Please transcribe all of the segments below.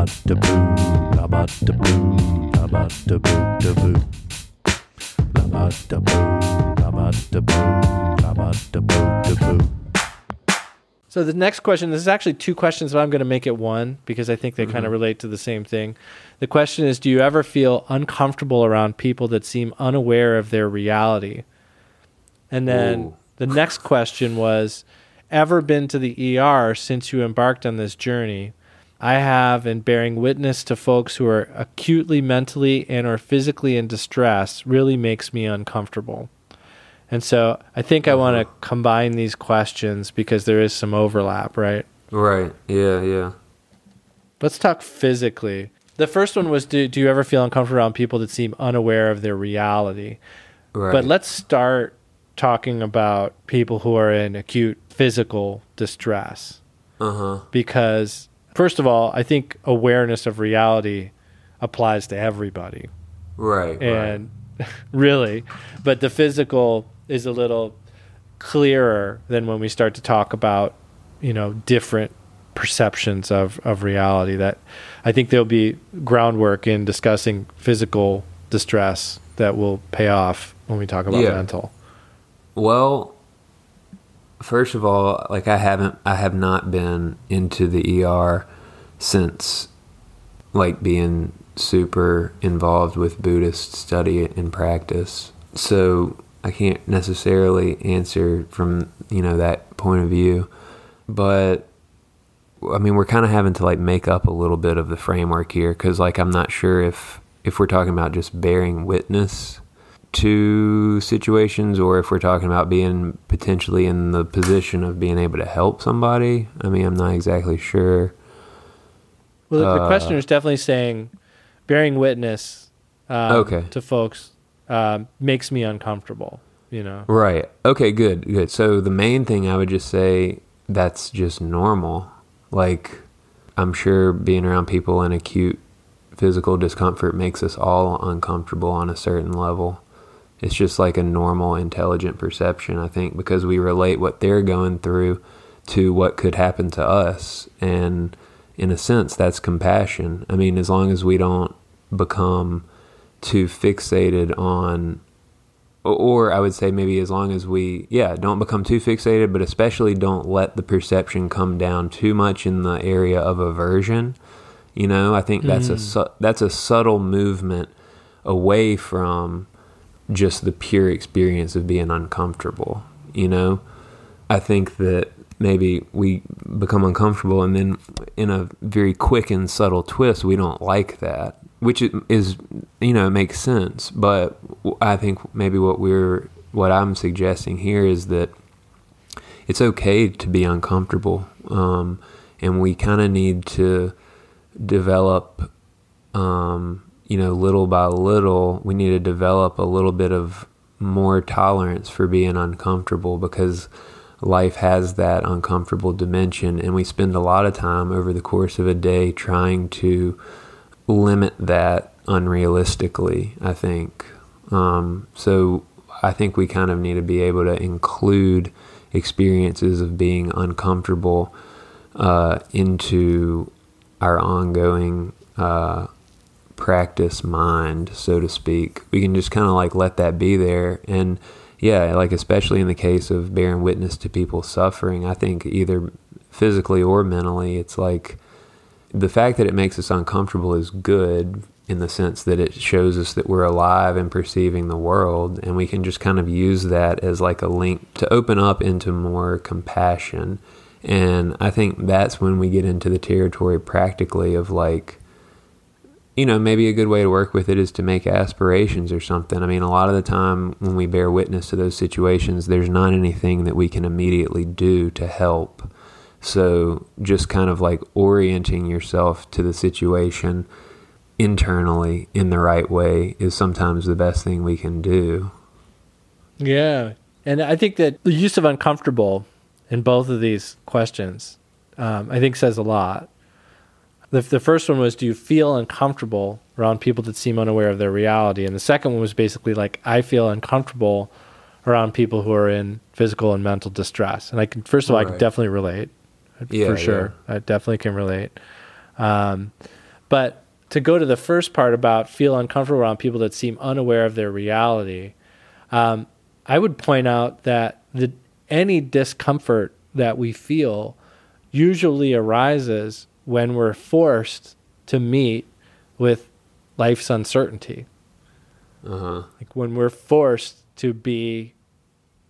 So the next question, this is actually two questions, but I'm going to make it one because I think they kind of relate to the same thing. The question is, do you ever feel uncomfortable around people that seem unaware of their reality? And then the next question was, ever been to the ER since you embarked on this journey? I have, and bearing witness to folks who are acutely mentally and or physically in distress really makes me uncomfortable. And so I think I want to combine these questions because there is some overlap, right? Right. Yeah, yeah. Let's talk physically. The first one was, do you ever feel uncomfortable around people that seem unaware of their reality? Right. But let's start talking about people who are in acute physical distress. Because first of all, I think awareness of reality applies to everybody. Right. And really, but the physical is a little clearer than when we start to talk about, you know, different perceptions of reality. That I think there'll be groundwork in discussing physical distress that will pay off when we talk about mental. Well, first of all, like I have not been into the ER since like being super involved with Buddhist study and practice. So I can't necessarily answer from, you know, that point of view. But I mean, we're kind of having to like make up a little bit of the framework here, because like I'm not sure if we're talking about just bearing witness to situations or if we're talking about being potentially in the position of being able to help somebody. I mean, I'm not exactly sure. Well, the questioner is definitely saying bearing witness to folks makes me uncomfortable, you know? Right. Okay, good. So the main thing I would just say, that's just normal. Like, I'm sure being around people in acute physical discomfort makes us all uncomfortable on a certain level. It's just like a normal, intelligent perception, I think, because we relate what they're going through to what could happen to us. And in a sense, that's compassion. I mean, as long as we don't become too fixated on, or I would say maybe as long as we don't become too fixated, but especially don't let the perception come down too much in the area of aversion. You know, I think that's a subtle movement away from just the pure experience of being uncomfortable. You know, I think that maybe we become uncomfortable and then in a very quick and subtle twist, we don't like that, which is, you know, it makes sense. But I think maybe what I'm suggesting here is that it's okay to be uncomfortable. And we kind of need to develop, you know, little by little, we need to develop a little bit of more tolerance for being uncomfortable, because life has that uncomfortable dimension, and we spend a lot of time over the course of a day trying to limit that unrealistically, I think. So I think we kind of need to be able to include experiences of being uncomfortable into our ongoing practice mind, so to speak. We can just kind of like let that be there. And yeah, like especially in the case of bearing witness to people suffering, I think either physically or mentally, it's like the fact that it makes us uncomfortable is good in the sense that it shows us that we're alive and perceiving the world, and we can just kind of use that as like a link to open up into more compassion. And I think that's when we get into the territory practically of like, you know, maybe a good way to work with it is to make aspirations or something. I mean, a lot of the time when we bear witness to those situations, there's not anything that we can immediately do to help. So just kind of like orienting yourself to the situation internally in the right way is sometimes the best thing we can do. Yeah. And I think that the use of uncomfortable in both of these questions, I think says a lot. The first one was, do you feel uncomfortable around people that seem unaware of their reality? And the second one was basically like, I feel uncomfortable around people who are in physical and mental distress. And I can, first of all, I can definitely relate. Yeah, for sure. Yeah. I definitely can relate. But to go to the first part about feel uncomfortable around people that seem unaware of their reality, I would point out that any discomfort that we feel usually arises when we're forced to meet with life's uncertainty. Uh-huh. Like when we're forced to be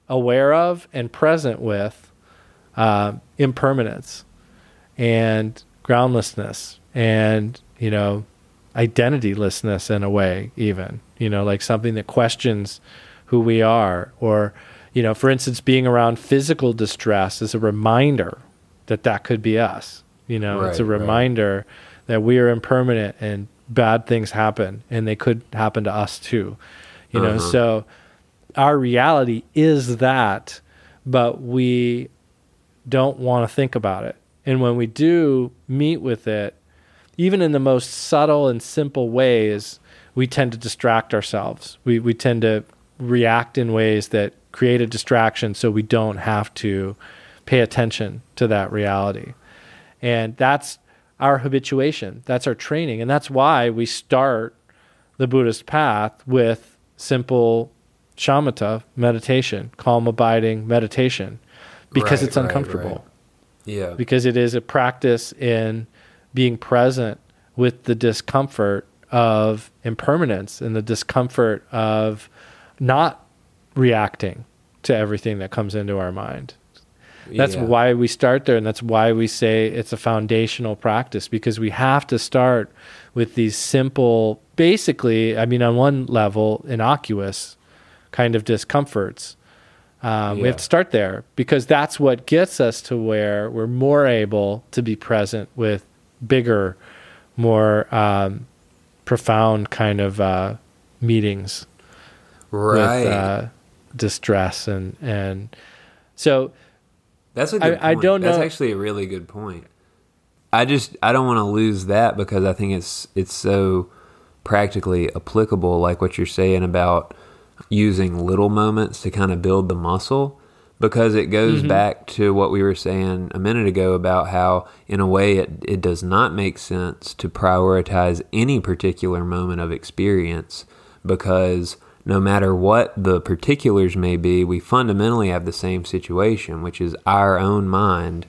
aware of and present with impermanence and groundlessness and, you know, identitylessness in a way, even, you know, like something that questions who we are. Or, you know, for instance, being around physical distress is a reminder that that could be us. You know, right, it's a reminder that we are impermanent and bad things happen and they could happen to us too. You know, so our reality is that, but we don't want to think about it. And when we do meet with it, even in the most subtle and simple ways, we tend to distract ourselves. We tend to react in ways that create a distraction so we don't have to pay attention to that reality. And that's our habituation. That's our training. And that's why we start the Buddhist path with simple shamatha meditation, calm abiding meditation, because it's uncomfortable. Right. Yeah. Because it is a practice in being present with the discomfort of impermanence and the discomfort of not reacting to everything that comes into our mind. That's why we start there, and that's why we say it's a foundational practice, because we have to start with these simple, basically, I mean, on one level, innocuous kind of discomforts. We have to start there, because that's what gets us to where we're more able to be present with bigger, more profound kind of meetings with distress. And so... That's a good point. I don't know. That's actually a really good point. I don't want to lose that, because I think it's so practically applicable, like what you're saying about using little moments to kind of build the muscle, because it goes back to what we were saying a minute ago about how, in a way, it does not make sense to prioritize any particular moment of experience, because no matter what the particulars may be, we fundamentally have the same situation, which is our own mind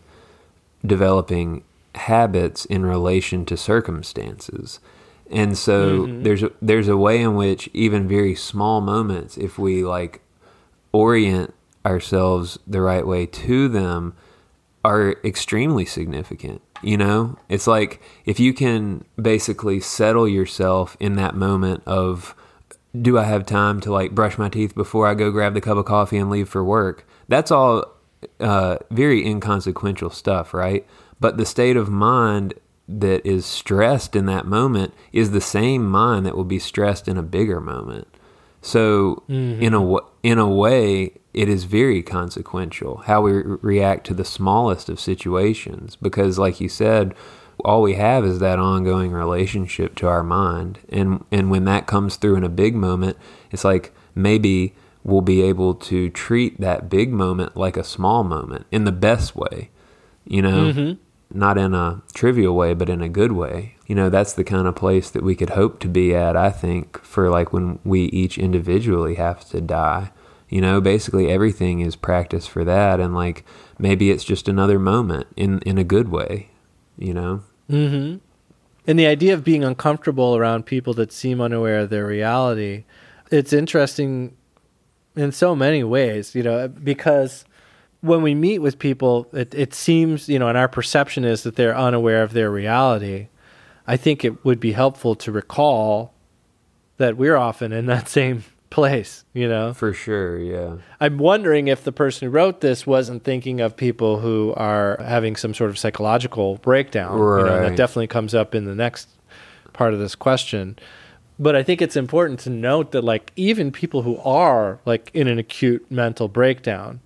developing habits in relation to circumstances. And so there's a way in which even very small moments, if we like orient ourselves the right way to them, are extremely significant. You know, it's like if you can basically settle yourself in that moment of, do I have time to like brush my teeth before I go grab the cup of coffee and leave for work? That's all very inconsequential stuff, right? But the state of mind that is stressed in that moment is the same mind that will be stressed in a bigger moment. So in a way, it is very consequential how we react to the smallest of situations, because like you said, all we have is that ongoing relationship to our mind. And when that comes through in a big moment, it's like maybe we'll be able to treat that big moment like a small moment in the best way, you know, not in a trivial way, but in a good way. You know, that's the kind of place that we could hope to be at, I think, for like when we each individually have to die. You know, basically everything is practice for that. And like, maybe it's just another moment in a good way, you know? And the idea of being uncomfortable around people that seem unaware of their reality, it's interesting in so many ways, you know, because when we meet with people, it seems, you know, and our perception is that they're unaware of their reality. I think it would be helpful to recall that we're often in that same place, you know? For sure, yeah. I'm wondering if the person who wrote this wasn't thinking of people who are having some sort of psychological breakdown. Right. You know, that definitely comes up in the next part of this question. But I think it's important to note that, like, even people who are, like, in an acute mental breakdown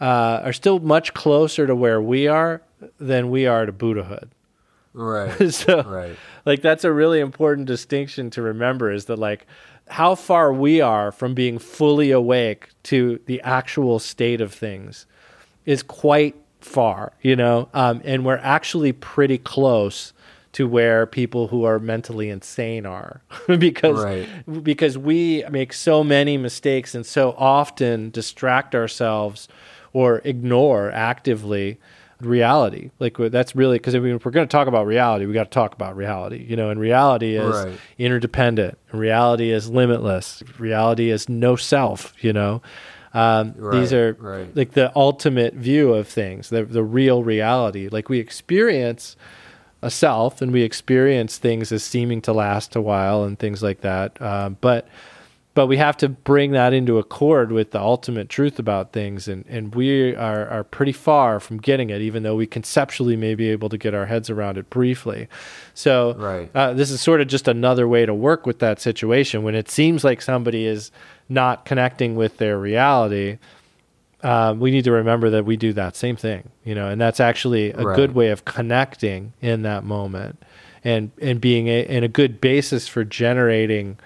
are still much closer to where we are than we are to Buddhahood. Right. Like, that's a really important distinction to remember, is that, like, how far we are from being fully awake to the actual state of things is quite far, you know, and we're actually pretty close to where people who are mentally insane are, because we make so many mistakes and so often distract ourselves or ignore actively reality. Like that's really, because if we're going to talk about reality, we got to talk about reality, and reality is interdependent. Reality is limitless. Reality is no self, these are like the ultimate view of things, the real reality. Like we experience a self and we experience things as seeming to last a while and things like that. But we have to bring that into accord with the ultimate truth about things. And we are pretty far from getting it, even though we conceptually may be able to get our heads around it briefly. So this is sort of just another way to work with that situation. When it seems like somebody is not connecting with their reality, we need to remember that we do that same thing, and that's actually a good way of connecting in that moment and being in a good basis for generating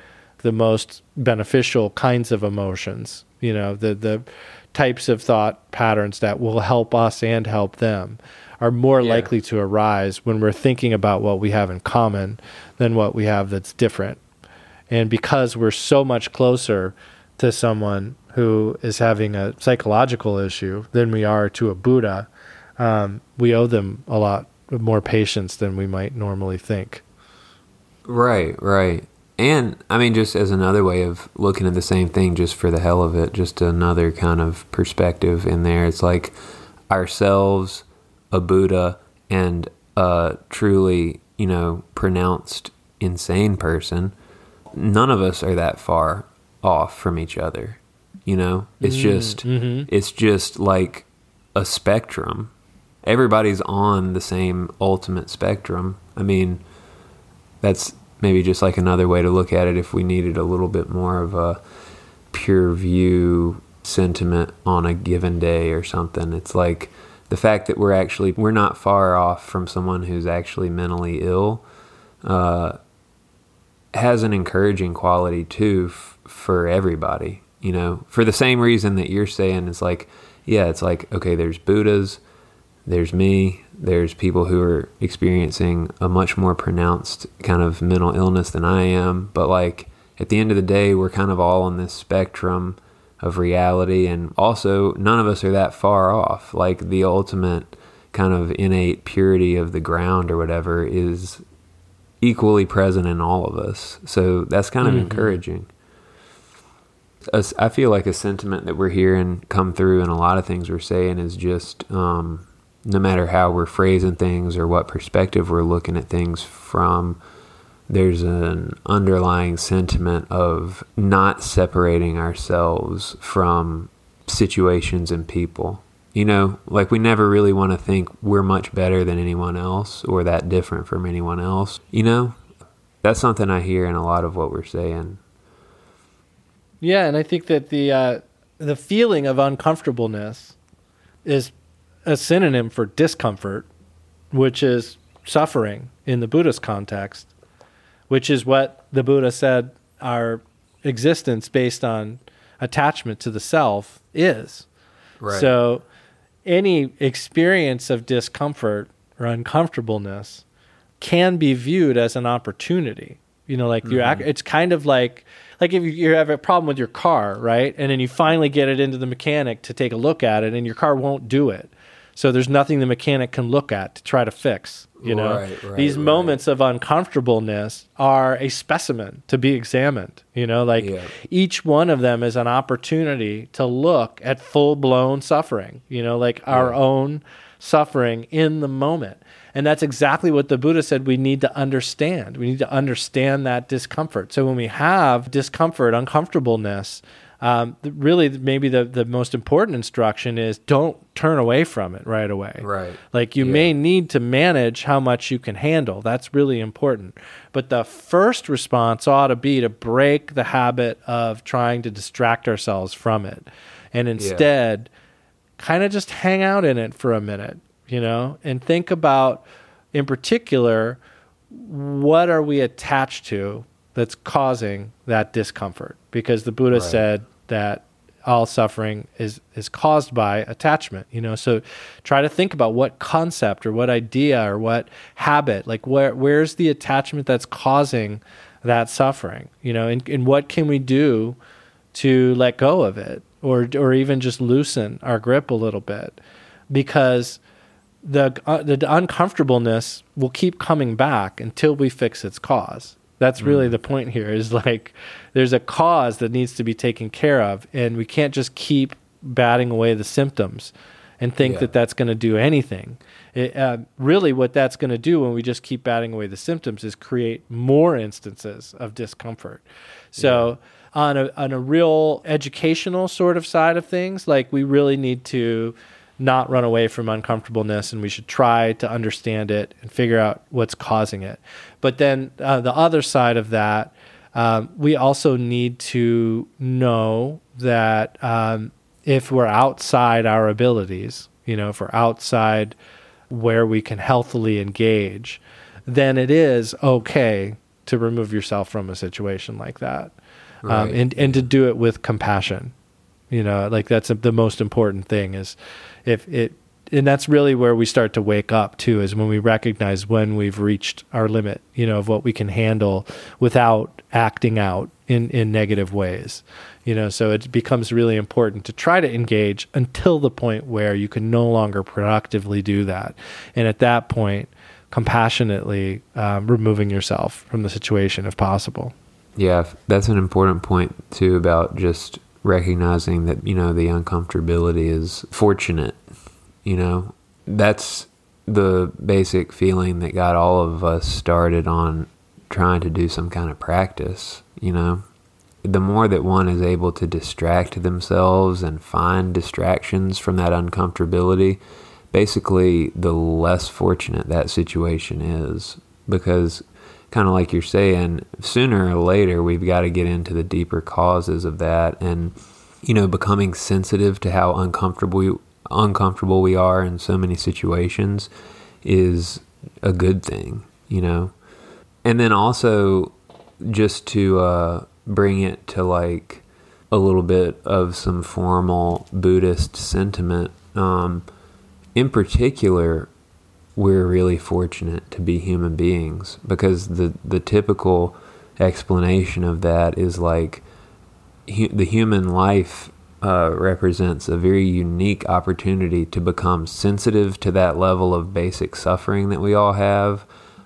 the most beneficial kinds of emotions, the types of thought patterns that will help us and help them are more likely to arise when we're thinking about what we have in common than what we have that's different. And because we're so much closer to someone who is having a psychological issue than we are to a Buddha, we owe them a lot more patience than we might normally think. Right. And, just as another way of looking at the same thing just for the hell of it, just another kind of perspective in there. It's like ourselves, a Buddha, and a truly, pronounced insane person. None of us are that far off from each other, It's it's just like a spectrum. Everybody's on the same ultimate spectrum. That's maybe just like another way to look at it if we needed a little bit more of a pure view sentiment on a given day or something. It's like the fact that we're not far off from someone who's actually mentally ill has an encouraging quality too for everybody, for the same reason that you're saying. It's like, it's like, okay, there's Buddhas, there's me, there's people who are experiencing a much more pronounced kind of mental illness than I am. But like at the end of the day, we're kind of all on this spectrum of reality. And also none of us are that far off. Like the ultimate kind of innate purity of the ground or whatever is equally present in all of us. So that's kind of encouraging. I feel like a sentiment that we're hearing come through in a lot of things we're saying is just, no matter how we're phrasing things or what perspective we're looking at things from, there's an underlying sentiment of not separating ourselves from situations and people. Like we never really want to think we're much better than anyone else or that different from anyone else. That's something I hear in a lot of what we're saying. Yeah, and I think that the feeling of uncomfortableness is a synonym for discomfort, which is suffering in the Buddhist context, which is what the Buddha said our existence based on attachment to the self is. Right. So any experience of discomfort or uncomfortableness can be viewed as an opportunity. It's kind of like if you have a problem with your car, right? And then you finally get it into the mechanic to take a look at it and your car won't do it. So there's nothing the mechanic can look at to try to fix, These moments of uncomfortableness are a specimen to be examined, Each one of them is an opportunity to look at full-blown suffering, our own suffering in the moment. And that's exactly what the Buddha said we need to understand. We need to understand that discomfort. So when we have discomfort, uncomfortableness, really maybe the most important instruction is don't turn away from it right away. Right. Like you may need to manage how much you can handle. That's really important. But the first response ought to be to break the habit of trying to distract ourselves from it. And instead, kind of just hang out in it for a minute, and think about, in particular, what are we attached to that's causing that discomfort? Because the Buddha said that all suffering is caused by attachment, you know? So try to think about what concept or what idea or what habit, like where's the attachment that's causing that suffering, you know, and what can we do to let go of it or even just loosen our grip a little bit, because the uncomfortableness will keep coming back until we fix its cause. That's really the point here, is like there's a cause that needs to be taken care of, and we can't just keep batting away the symptoms and think that that's going to do anything. Really what that's going to do when we just keep batting away the symptoms is create more instances of discomfort. So on a real educational sort of side of things, like we really need to not run away from uncomfortableness, and we should try to understand it and figure out what's causing it. But then the other side of that, we also need to know that if we're outside our abilities, you know, if we're outside where we can healthily engage, then it is okay to remove yourself from a situation like that, right. and to do it with compassion. You know, like that's the most important thing is and that's really where we start to wake up too, is when we recognize when we've reached our limit, you know, of what we can handle without acting out in negative ways, you know, so it becomes really important to try to engage until the point where you can no longer productively do that. And at that point, compassionately removing yourself from the situation if possible. Yeah, that's an important point too, about just recognizing that, you know, the uncomfortability is fortunate, you know, that's the basic feeling that got all of us started on trying to do some kind of practice, you know. The more that one is able to distract themselves and find distractions from that uncomfortability, basically the less fortunate that situation is, because kind of like you're saying, sooner or later, we've got to get into the deeper causes of that and, you know, becoming sensitive to how uncomfortable we are in so many situations is a good thing, you know. And then also just to bring it to like a little bit of some formal Buddhist sentiment, in particular, we're really fortunate to be human beings, because the typical explanation of that is like the human life represents a very unique opportunity to become sensitive to that level of basic suffering that we all have,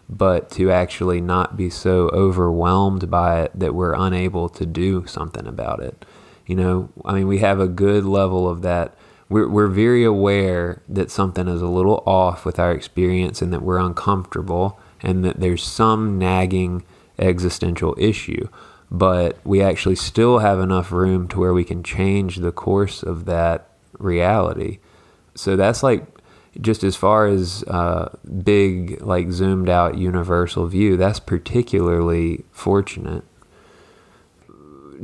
but to actually not be so overwhelmed by it that we're unable to do something about it. You know, I mean, we have a good level of that. We're very aware that something is a little off with our experience and that we're uncomfortable and that there's some nagging existential issue. But we actually still have enough room to where we can change the course of that reality. So that's like, just as far as big, like zoomed out universal view, that's particularly fortunate.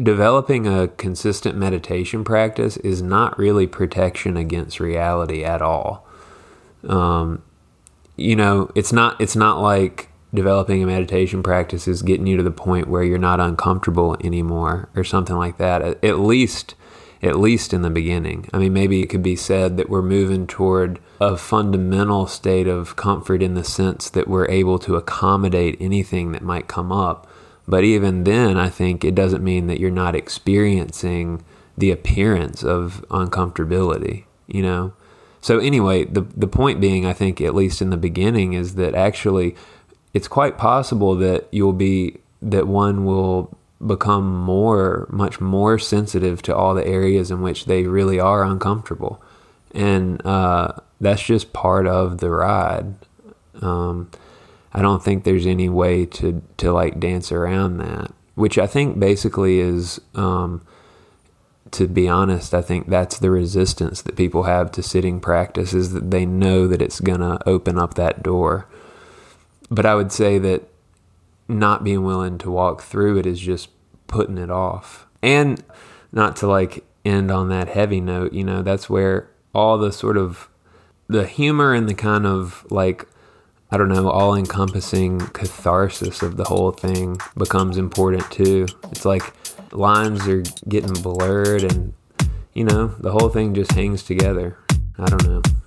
Developing a consistent meditation practice is not really protection against reality at all. You know, it's not like developing a meditation practice is getting you to the point where you're not uncomfortable anymore or something like that. At least in the beginning. I mean, maybe it could be said that we're moving toward a fundamental state of comfort in the sense that we're able to accommodate anything that might come up. But even then, I think it doesn't mean that you're not experiencing the appearance of uncomfortability, you know? So anyway, the point being, I think, at least in the beginning, is that actually it's quite possible that one will become much more sensitive to all the areas in which they really are uncomfortable. And that's just part of the ride. I don't think there's any way to like dance around that, which I think basically is, to be honest, I think that's the resistance that people have to sitting practice, is that they know that it's going to open up that door. But I would say that not being willing to walk through it is just putting it off. And not to like end on that heavy note, you know, that's where all the sort of the humor and the kind of like, I don't know, all-encompassing catharsis of the whole thing becomes important too. It's like lines are getting blurred and you know, the whole thing just hangs together. I don't know.